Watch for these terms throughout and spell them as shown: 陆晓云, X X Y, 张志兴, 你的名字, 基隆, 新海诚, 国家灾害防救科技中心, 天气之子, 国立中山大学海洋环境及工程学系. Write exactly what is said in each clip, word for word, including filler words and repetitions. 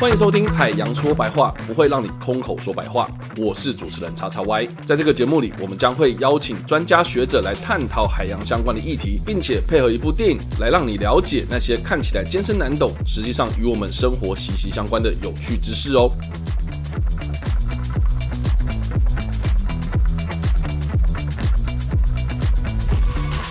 欢迎收听海洋说白话，不会让你空口说白话。我是主持人 X X Y。 在这个节目里，我们将会邀请专家学者来探讨海洋相关的议题，并且配合一部电影来让你了解那些看起来艰深难懂，实际上与我们生活息息相关的有趣知识哦。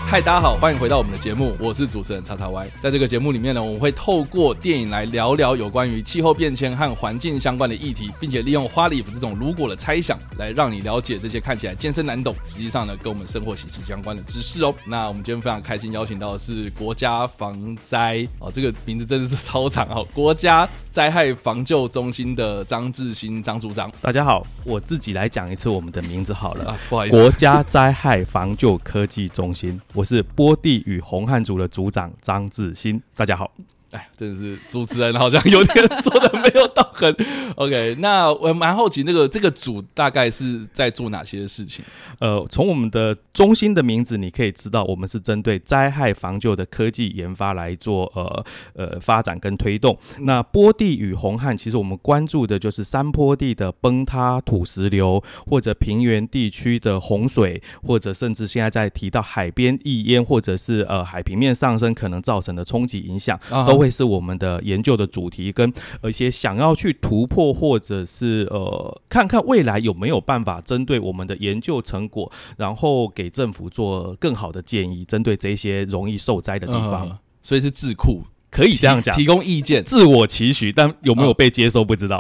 嗨，大家好，欢迎回到我们的节目，我是主持人 X X Y。 在这个节目里面呢，我们会透过电影来聊聊有关于气候变迁和环境相关的议题，并且利用花里胡这种如果的猜想来让你了解这些看起来艰深难懂，实际上呢跟我们生活息息相关的知识哦。那我们今天非常开心邀请到的是国家防灾哦，这个名字真的是超长哦，国家灾害防救中心的张志兴张组长。大家好，我自己来讲一次我们的名字好了、啊、不好意思，国家灾害防救科技中心。我是波地与洪旱组的组长张志兴，大家好。哎，真的是主持人好像有点做的没有到很 OK。 那我蛮好奇、那個、这个组大概是在做哪些事情？呃，从我们的中心的名字你可以知道，我们是针对灾害防救的科技研发来做呃呃发展跟推动。那波地与洪旱，其实我们关注的就是山坡地的崩塌、土石流，或者平原地区的洪水，或者甚至现在在提到海边溢淹，或者是呃海平面上升可能造成的冲击影响，啊、都会是我们的研究的主题，跟一些想要去突破，或者是呃看看未来有没有办法针对我们的研究成果，然后给政府做更好的建议，针对这些容易受灾的地方、嗯、所以是智库，可以这样讲，提供意见，自我期许，但有没有被接受不知道。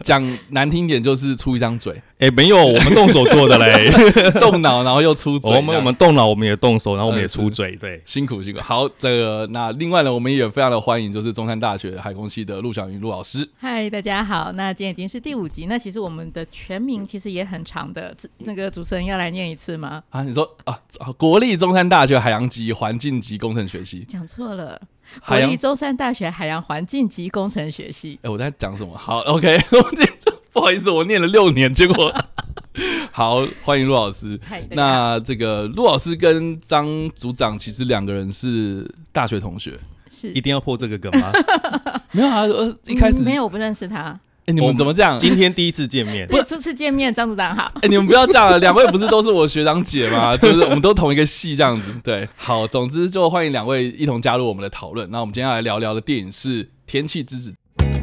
讲、哦、难听点就是出一张嘴。哎、欸，没有，我们动手做的嘞，动脑然后又出嘴。我们我们动脑，我们也动手，然后我们也出嘴，对，辛苦辛苦。好，这个那另外呢，我们也非常的欢迎，就是中山大学海工系的陆晓云陆老师。嗨，大家好，那今天已经是第五集，那其实我们的全名其实也很长的，那个主持人要来念一次吗？啊，你说啊，国立中山大学海洋及环境及工程学系，讲错了。国立中山大学海洋环境及工程学系。哎、欸，我在讲什么？好 ，OK， 不好意思，我念了六年，结果好，欢迎陆老师。那这个陆老师跟张组长其实两个人是大学同学，是一定要破这个梗吗？没有啊，一开始、嗯、没有，我不认识他。哎、欸，你们怎么这样？今天第一次见面，对，初次见面，张组长好。哎、欸，你们不要这样了，两位不是都是我学长姐吗？就是我们都同一个系这样子，对。好，总之就欢迎两位一同加入我们的讨论。那我们今天要来聊聊的电影是《天气之子》。《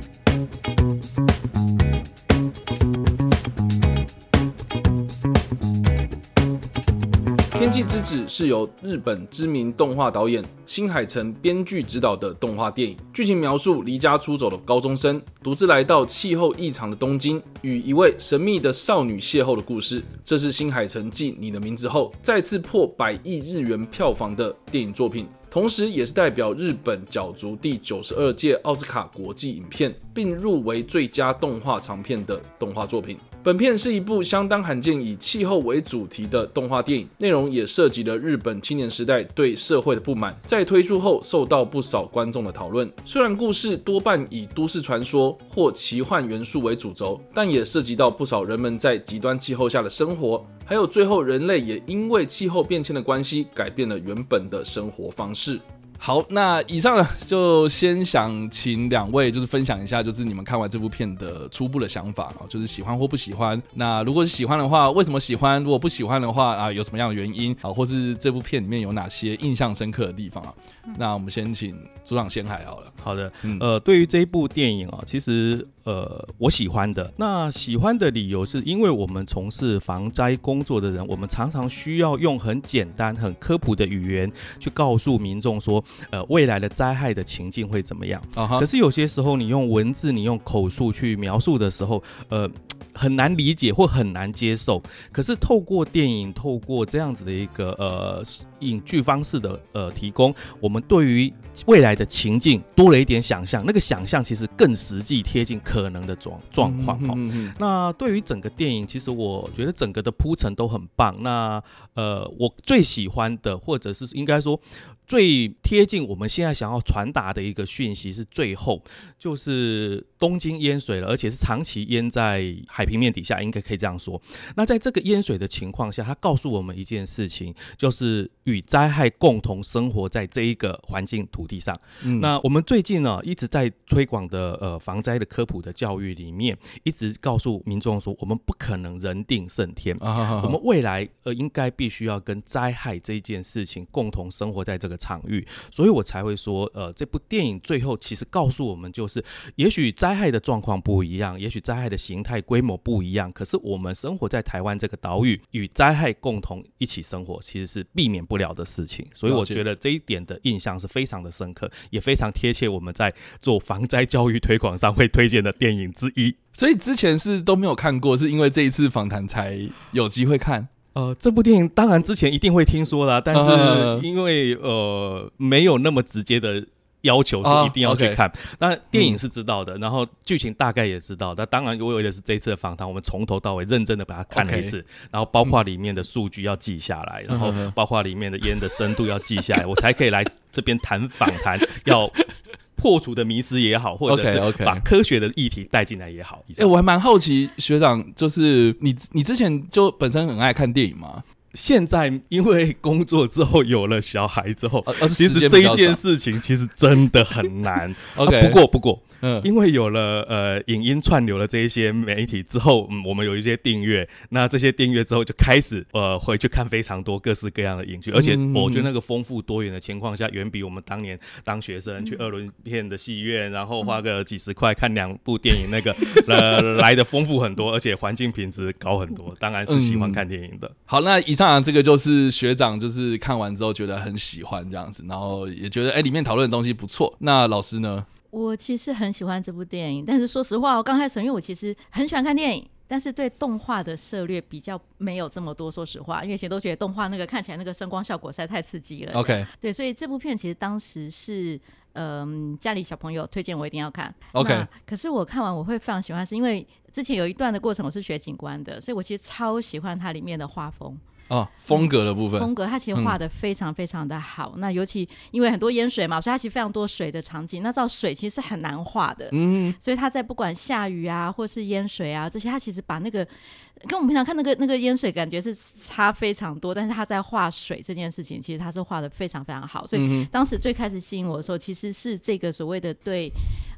天气之子》是由日本知名动画导演新海诚编剧执导的动画电影，剧情描述离家出走的高中生独自来到气候异常的东京，与一位神秘的少女邂逅的故事。这是新海诚继《你的名字》后再次破百亿日元票房的电影作品，同时也是代表日本角逐第九十二届奥斯卡国际影片，并入围最佳动画长片的动画作品。本片是一部相当罕见以气候为主题的动画电影，内容也涉及了日本青年时代对社会的不满，在推出后受到不少观众的讨论。虽然故事多半以都市传说或奇幻元素为主轴，但也涉及到不少人们在极端气候下的生活，还有最后人类也因为气候变迁的关系改变了原本的生活方式。好，那以上呢，就先想请两位就是分享一下，就是你们看完这部片的初步的想法，就是喜欢或不喜欢。那如果是喜欢的话，为什么喜欢？如果不喜欢的话啊，有什么样的原因？啊，或是这部片里面有哪些印象深刻的地方啊？那我们先请组长先海好了。好的，嗯、呃，对于这一部电影啊，其实呃，我喜欢的。那喜欢的理由是因为我们从事防灾工作的人，我们常常需要用很简单、很科普的语言去告诉民众说。呃，未来的灾害的情境会怎么样、uh-huh. 可是有些时候你用文字你用口述去描述的时候呃，很难理解或很难接受，可是透过电影透过这样子的一个呃影剧方式的呃提供，我们对于未来的情境多了一点想象，那个想象其实更实际贴近可能的状况、嗯哼哼哼哦、那对于整个电影其实我觉得整个的铺陈都很棒。那呃，我最喜欢的或者是应该说最贴近我们现在想要传达的一个讯息是最后，就是东京淹水了，而且是长期淹在海平面底下，应该可以这样说。那在这个淹水的情况下，它告诉我们一件事情，就是与灾害共同生活在这一个环境土地上。嗯、那我们最近呢、啊、一直在推广的呃防灾的科普的教育里面，一直告诉民众说，我们不可能人定胜天，啊、哈哈我们未来呃应该必须要跟灾害这件事情共同生活在这个场域。所以我才会说，呃，这部电影最后其实告诉我们，就是也许灾害的状况不一样，也许灾害的形态规模不一样，可是我们生活在台湾这个岛屿，与灾害共同一起生活，其实是避免不了的事情。所以我觉得这一点的印象是非常的深刻，也非常贴切我们在做防灾教育推广上会推荐的电影之一。所以之前是都没有看过，是因为这一次访谈才有机会看。呃，这部电影当然之前一定会听说啦，但是因为 呃, 呃没有那么直接的要求是一定要去看，那、oh, okay. 电影是知道的、嗯、然后剧情大概也知道，那当然为了是这一次的访谈，我们从头到尾认真的把它看了一次、okay. 然后包括里面的数据要记下来、嗯、然后包括里面的烟的深度要记下来我才可以来这边谈访谈要破除的迷思也好，或者是把科学的议题带进来也好。哎、okay, okay. 欸，我还蛮好奇学长，就是你你之前就本身很爱看电影吗？现在因为工作之后有了小孩之后、啊啊、其实这一件事情其实真的很难okay,、啊、不过不过、嗯、因为有了呃影音串流的这一些媒体之后、嗯、我们有一些订阅，那这些订阅之后就开始呃回去看非常多各式各样的影剧，而且我觉得那个丰富多元的情况下，远比我们当年当学生去二轮片的戏院然后花个几十块看两部电影那个、嗯呃、来的丰富很多，而且环境品质高很多，当然是喜欢看电影的、嗯、好，那以上那这个就是学长就是看完之后觉得很喜欢这样子，然后也觉得哎、欸、里面讨论的东西不错。那老师呢？我其实很喜欢这部电影，但是说实话我刚开始因为我其实很喜欢看电影，但是对动画的涉略比较没有这么多，说实话，因为以前都觉得动画那个看起来那个声光效果实在太刺激了。 OK， 对，所以这部片其实当时是嗯、呃，家里小朋友推荐我一定要看。 OK， 可是我看完我会非常喜欢，是因为之前有一段的过程我是学景观的，所以我其实超喜欢它里面的画风哦，风格的部分、嗯、风格它其实画的非常非常的好、嗯、那尤其因为很多淹水嘛，所以它其实非常多水的场景，那照水其实是很难画的，嗯，所以它在不管下雨啊或是淹水啊这些，它其实把那个跟我们平常看那个那个淹水感觉是差非常多，但是他在画水这件事情其实他是画的非常非常好，所以当时最开始吸引我的时候其实是这个所谓的对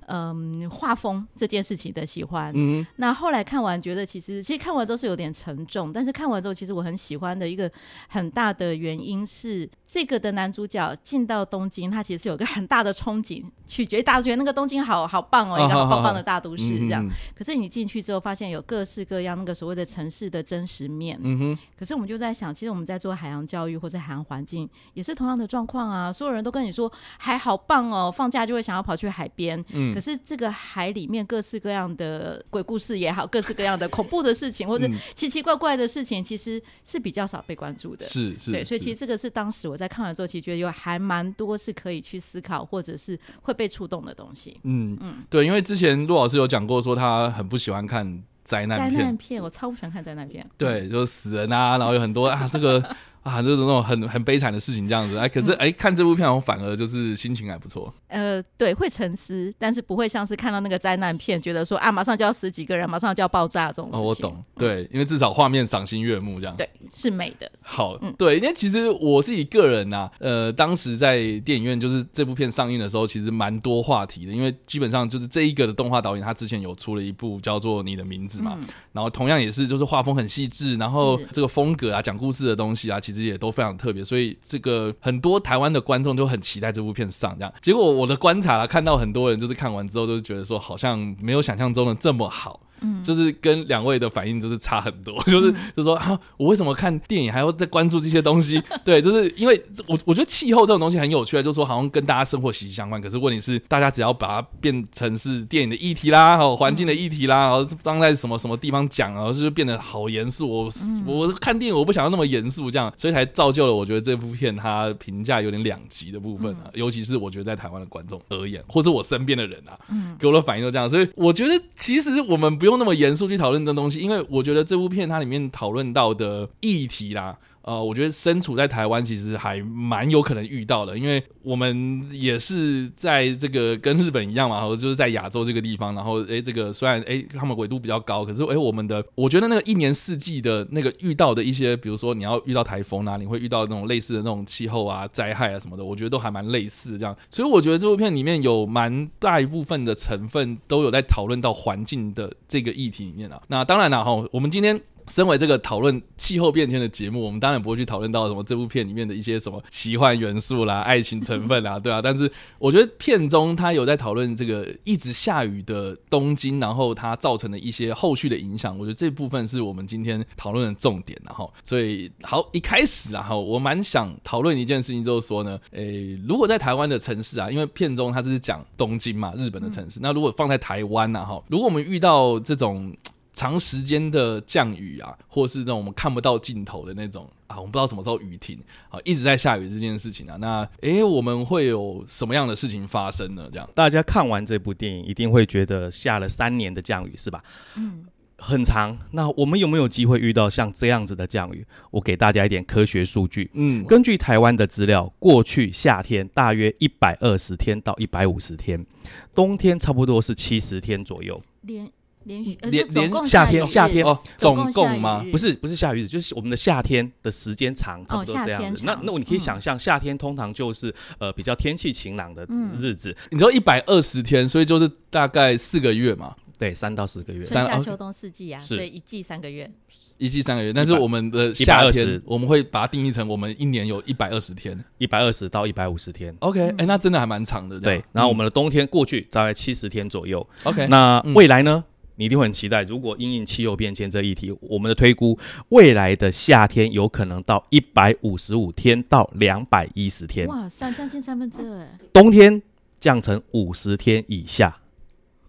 嗯画风这件事情的喜欢、嗯、那后来看完觉得其实其实看完之后是有点沉重，但是看完之后其实我很喜欢的一个很大的原因是这个的男主角进到东京，他其实有个很大的憧憬，取决于大家觉得那个东京好好棒哦，一个好棒棒的大都市这样、啊、好好好可是你进去之后发现有各式各样那个所谓的城市的真实面、嗯、哼可是我们就在想，其实我们在做海洋教育或者海洋环境也是同样的状况啊，所有人都跟你说海好棒哦，放假就会想要跑去海边、嗯、可是这个海里面各式各样的鬼故事也好，各式各样的恐怖的事情或者奇奇怪怪的事情其实是比较少被关注的，是是对，所以其实这个是当时我在在看完之后其实觉得有还蛮多是可以去思考或者是会被触动的东西。 嗯, 嗯对，因为之前陆老师有讲过说他很不喜欢看灾难片，灾难片我超不喜欢看灾难片，对，就死人啊，然后有很多啊这个啊就是那种很很悲惨的事情这样子、啊、可是哎、欸、看这部片我反而就是心情还不错，呃对，会沉思，但是不会像是看到那个灾难片觉得说啊马上就要死几个人，马上就要爆炸这种事情、哦、我懂，对，因为至少画面赏心悦目这样，对，是美的好、嗯、对，因为其实我自己个人啊呃当时在电影院就是这部片上映的时候其实蛮多话题的，因为基本上就是这一个的动画导演他之前有出了一部叫做你的名字嘛、嗯、然后同样也是就是画风很细致，然后这个风格啊讲故事的东西啊其实其实也都非常特别，所以这个很多台湾的观众就很期待这部片上这样。结果我的观察、啊、看到很多人就是看完之后就觉得说好像没有想象中的这么好，嗯，就是跟两位的反应就是差很多，就是、嗯、就是说啊，我为什么看电影还要再关注这些东西？对，就是因为我我觉得气候这种东西很有趣的，就是说好像跟大家生活息息相关。可是问题是，大家只要把它变成是电影的议题啦，哦，环境的议题啦，然后放在什么什么地方讲，然后就变得好严肃。我、嗯、我看电影我不想要那么严肃，这样，所以才造就了我觉得这部片它评价有点两极的部分啊、嗯。尤其是我觉得在台湾的观众而言，或者我身边的人啊，嗯，给我的反应都这样。所以我觉得其实我们不用那么严肃去讨论这东西，因为我觉得这部片它里面讨论到的议题啦，呃，我觉得身处在台湾其实还蛮有可能遇到的，因为我们也是在这个跟日本一样嘛，就是在亚洲这个地方，然后诶这个虽然诶他们纬度比较高，可是诶我们的我觉得那个一年四季的那个遇到的一些，比如说你要遇到台风啊，你会遇到那种类似的那种气候啊灾害啊什么的，我觉得都还蛮类似这样。所以我觉得这部片里面有蛮大一部分的成分都有在讨论到环境的这个议题里面啊。那当然啦、啊、我们今天身为这个讨论气候变迁的节目，我们当然不会去讨论到什么这部片里面的一些什么奇幻元素啦、爱情成分啦，对啊。但是我觉得片中他有在讨论这个一直下雨的东京，然后它造成的一些后续的影响，我觉得这部分是我们今天讨论的重点。然后，所以好，一开始啊，我蛮想讨论一件事情，就是说呢，诶，如果在台湾的城市啊，因为片中它是讲东京嘛，日本的城市，那如果放在台湾啊，如果我们遇到这种长时间的降雨啊，或是那种我们看不到尽头的那种啊，我们不知道什么时候雨停啊，一直在下雨这件事情啊，那诶我们会有什么样的事情发生呢？这样大家看完这部电影一定会觉得下了三年的降雨是吧？嗯，很长。那我们有没有机会遇到像这样子的降雨？我给大家一点科学数据。嗯，根据台湾的资料，过去夏天大约一百二十天到一百五十天，冬天差不多是七十天左右。连连续、呃、连连夏天夏天哦，总共吗？不是不是下雨日，就是我们的夏天的时间长，差不多这样子。哦、那那你可以想象，夏天通常就是、嗯、呃比较天气晴朗的日子。嗯、你知道一百二十天，所以就是大概四个月嘛。对，三到四个月，春夏秋冬四季啊，所以一季三个月，一季三个月。但是我们的夏天，我们会把它定义成我们一年有一百二十天，一百二十到一百五十天。OK， 哎、嗯欸，那真的还蛮长的。对，然后我们的冬天过去大概七十天左右。OK， 那未来呢？嗯你一定会很期待，如果因应气候变迁这一题，我们的推估未来的夏天有可能到一百五十五天到两百一十天，哇，三将近三分之二。冬天降成五十天以下，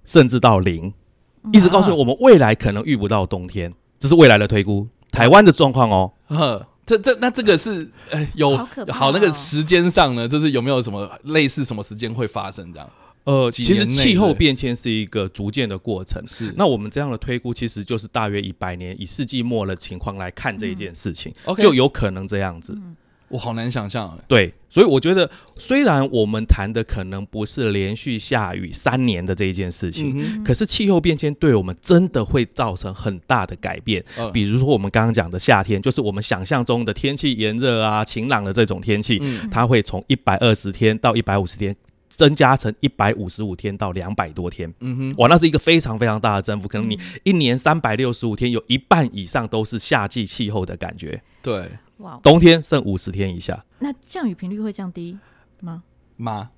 甚至到零、嗯、一直告诉我们未来可能遇不到冬天，这是未来的推估，台湾的状况哦。呵这这那这个是、呃、有 好, 可怕、哦、好那个时间上呢，就是有没有什么类似什么时间会发生这样？呃，其实气候变迁是一个逐渐的过程，是。那我们这样的推估，其实就是大约以百年、以世纪末的情况来看这一件事情，嗯、就有可能这样子。嗯、我好难想象、欸。对，所以我觉得，虽然我们谈的可能不是连续下雨三年的这一件事情，嗯、可是气候变迁对我们真的会造成很大的改变。嗯、比如说我们刚刚讲的夏天，就是我们想象中的天气炎热啊、晴朗的这种天气，嗯、它会从一百二十天到一百五十天。增加成一百五十五天到两百多天，嗯哼，哇，那是一个非常非常大的增幅，可能你一年三百六十五天有一半以上都是夏季气候的感觉。对，哇，冬天剩五十天以下。那降雨频率会降低吗？吗？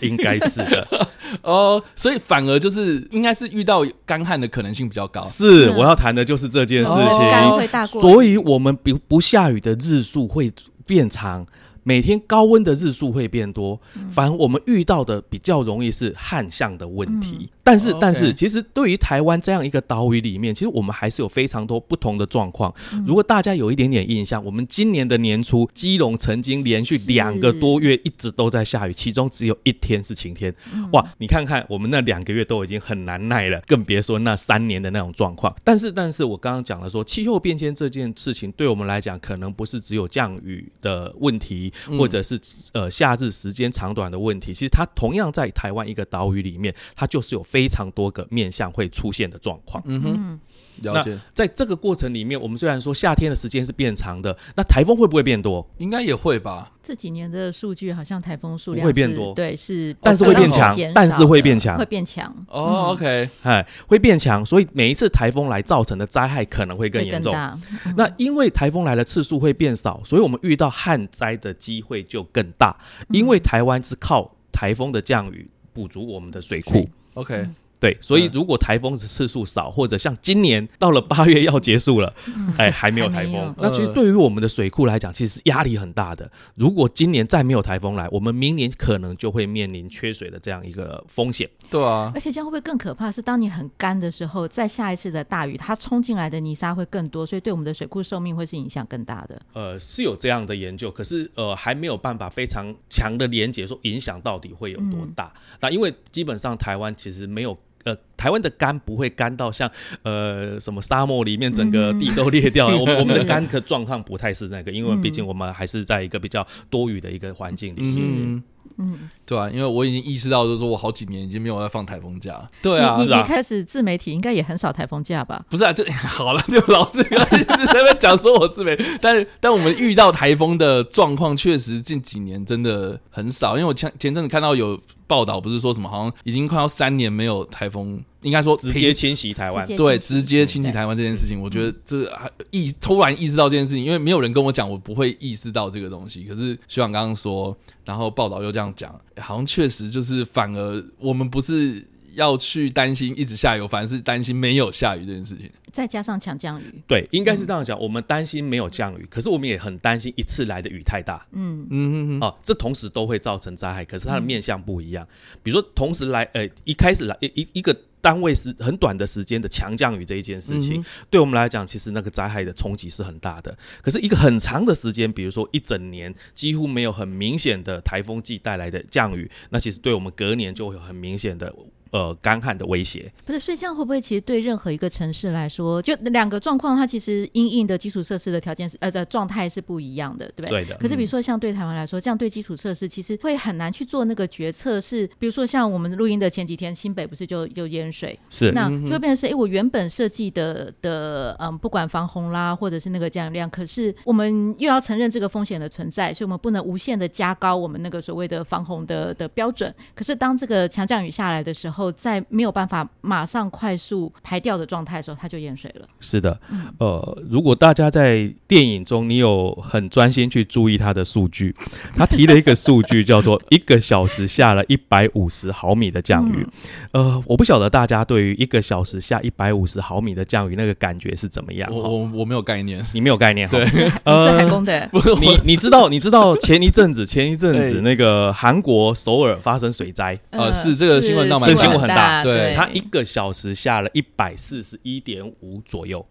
应该是的。哦，所以反而就是应该是遇到干旱的可能性比较高。是，我要谈的就是这件事情。干会大过，所以我们 不, 不下雨的日数会变长。每天高温的日数会变多，嗯、反而我们遇到的比较容易是旱象的问题。嗯、但是， okay. 但是，其实对于台湾这样一个岛屿里面，其实我们还是有非常多不同的状况。嗯、如果大家有一点点印象，我们今年的年初，基隆曾经连续两个多月一直都在下雨，其中只有一天是晴天。嗯、哇，你看看我们那两个月都已经很难耐了，更别说那三年的那种状况。但是，但是我刚刚讲了说，气候变迁这件事情对我们来讲，可能不是只有降雨的问题。或者是、呃、夏日时间长短的问题，其实它同样在台湾一个岛屿里面，它就是有非常多个面向会出现的状况。嗯哼，了解。那在这个过程里面，我们虽然说夏天的时间是变长的，那台风会不会变多？应该也会吧。这几年的数据好像台风数量是会变多，对，是，但是会变强，但是会变强，会变强。哦 ，OK， 哎，会变强，所以每一次台风来造成的灾害可能会更严重。嗯、那因为台风来的次数会变少，所以我们遇到旱灾的机会就更大。嗯、因为台湾是靠台风的降雨补足我们的水库。OK、嗯。对，所以如果台风次数少，或者像今年到了八月要结束了，嗯、哎，还没有台风，那其实对于我们的水库来讲，其实压力很大的。如果今年再没有台风来，我们明年可能就会面临缺水的这样一个风险。对啊，而且这样会不会更可怕？是当你很干的时候，再下一次的大雨，它冲进来的泥沙会更多，所以对我们的水库寿命会是影响更大的。呃，是有这样的研究，可是呃还没有办法非常强的连结说影响到底会有多大。那、嗯、因为基本上台湾其实没有呃，台湾的干不会干到像呃什么沙漠里面整个地都裂掉了，嗯、我们我们的干的状况不太是那个，因为毕竟我们还是在一个比较多雨的一个环境里面。嗯嗯，对啊，因为我已经意识到，就是说我好几年已经没有在放台风假。对啊，你一开始自媒体应该也很少台风假吧？不是啊，就好了，就老是一直在那边讲说我自媒体，但但我们遇到台风的状况，确实近几年真的很少。因为我前前阵子看到有报道，不是说什么好像已经快要三年没有台风，应该说直接侵袭台湾，对，直接侵袭台湾这件事情，我觉得这意突然意识到这件事情，因为没有人跟我讲，我不会意识到这个东西。可是学长刚刚说，然后报道又这样。讲好像确实就是，反而我们不是要去担心一直下雨，反而是担心没有下雨这件事情。再加上强降雨，对，应该是这样讲。嗯、我们担心没有降雨，可是我们也很担心一次来的雨太大。嗯嗯嗯，哦、啊，这同时都会造成灾害，可是它的面向不一样。嗯、比如说，同时来，呃，一开始来一一个。单位是很短的时间的强降雨这一件事情，嗯、对我们来讲，其实那个灾害的冲击是很大的。可是一个很长的时间，比如说一整年几乎没有很明显的台风季带来的降雨，那其实对我们隔年就会有很明显的呃干旱的威胁。不是，所以这样会不会其实对任何一个城市来说，就两个状况，它其实因应的基础设施的条件是呃的状态是不一样的，对不对？对的。可是比如说像对台湾来说，这样对基础设施其实会很难去做那个决策是。是比如说像我们录音的前几天，新北不是就有淹水。是，那就变成是、欸、我原本设计的的、嗯、不管防洪啦或者是那个降雨量，可是我们又要承认这个风险的存在，所以我们不能无限的加高我们那个所谓的防洪 的, 的标准。可是当这个强降雨下来的时候，在没有办法马上快速排掉的状态的时候，它就淹水了。是的、嗯呃、如果大家在电影中你有很专心去注意它的数据，它提了一个数据叫做一个小时下了一百五十毫米的降雨、嗯呃、我不晓得大家大家对于一个小时下一百五十毫米的降雨那个感觉是怎么样？ 我, 我, 我没有概念。你没有概念？对，呃、是海工的。你, 你知道你知道前一阵子前一阵子那个韩国首尔发生水灾、呃、是这个新闻闹蛮大，新闻很大。对，它一个小时下了 一百四十一点五 左右，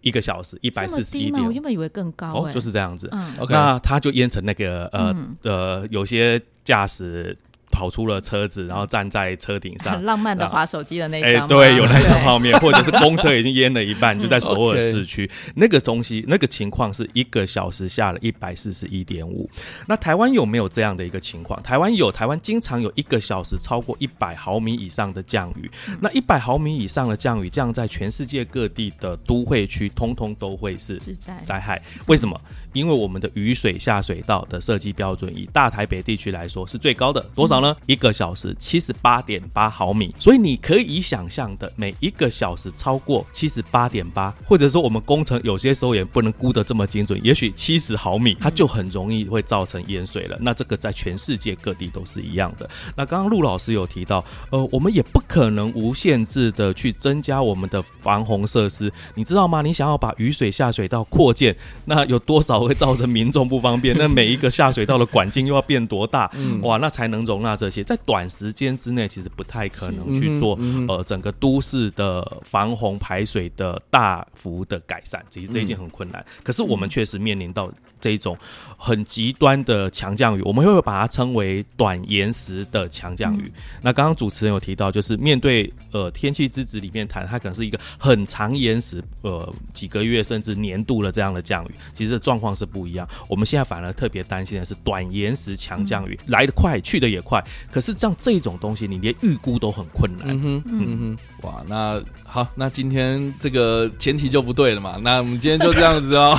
一个小时一百四十一点五，我原本以为更高、欸哦、就是这样子、嗯、那它就淹成那个呃、嗯、呃，有些驾驶跑出了车子，然后站在车顶上，很浪漫的滑手机的那一张、欸、对，有那一张画面，或者是公车已经淹了一半就在首尔市区、嗯、那个东西那个情况是一个小时下了 一百四十一点五。 那台湾有没有这样的一个情况？台湾有，台湾经常有一个小时超过一百毫米以上的降雨、嗯、那一百毫米以上的降雨降在全世界各地的都会区通通都会是灾害。为什么？因为我们的雨水下水道的设计标准以大台北地区来说是最高的，多少、嗯一个小时 七十八点八毫米，所以你可以想象的，每一个小时超过 七十八点八， 或者说我们工程有些时候也不能估得这么精准，也许七十毫米它就很容易会造成淹水了。那这个在全世界各地都是一样的。那刚刚陆老师有提到呃，我们也不可能无限制的去增加我们的防洪设施，你知道吗？你想要把雨水下水道扩建，那有多少会造成民众不方便？那每一个下水道的管径又要变多大、嗯、哇，那才能容纳这些，在短时间之内其实不太可能去做、嗯嗯、呃整个都市的防洪排水的大幅的改善，其实这一件很困难、嗯、可是我们确实面临到这一种很极端的强降雨，我们会把它称为短延时的强降雨、嗯、那刚刚主持人有提到，就是面对呃天气之子里面谈，它可能是一个很长延时呃几个月甚至年度的这样的降雨，其实状况是不一样。我们现在反而特别担心的是短延时强降雨、嗯、来得快去得也快，可是像这种东西你连预估都很困难。嗯哼嗯哼，哇，那好，那今天这个前提就不对了嘛，那我们今天就这样子哦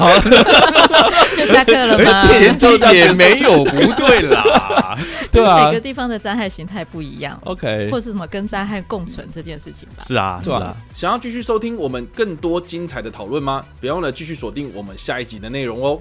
就下课了吗？前提也没有不对啦对啊，每个地方的灾害形态不一样 OK， 或是什么跟灾害共存这件事情吧。是啊，是啊。想要继续收听我们更多精彩的讨论吗？别忘了继续锁定我们下一集的内容哦。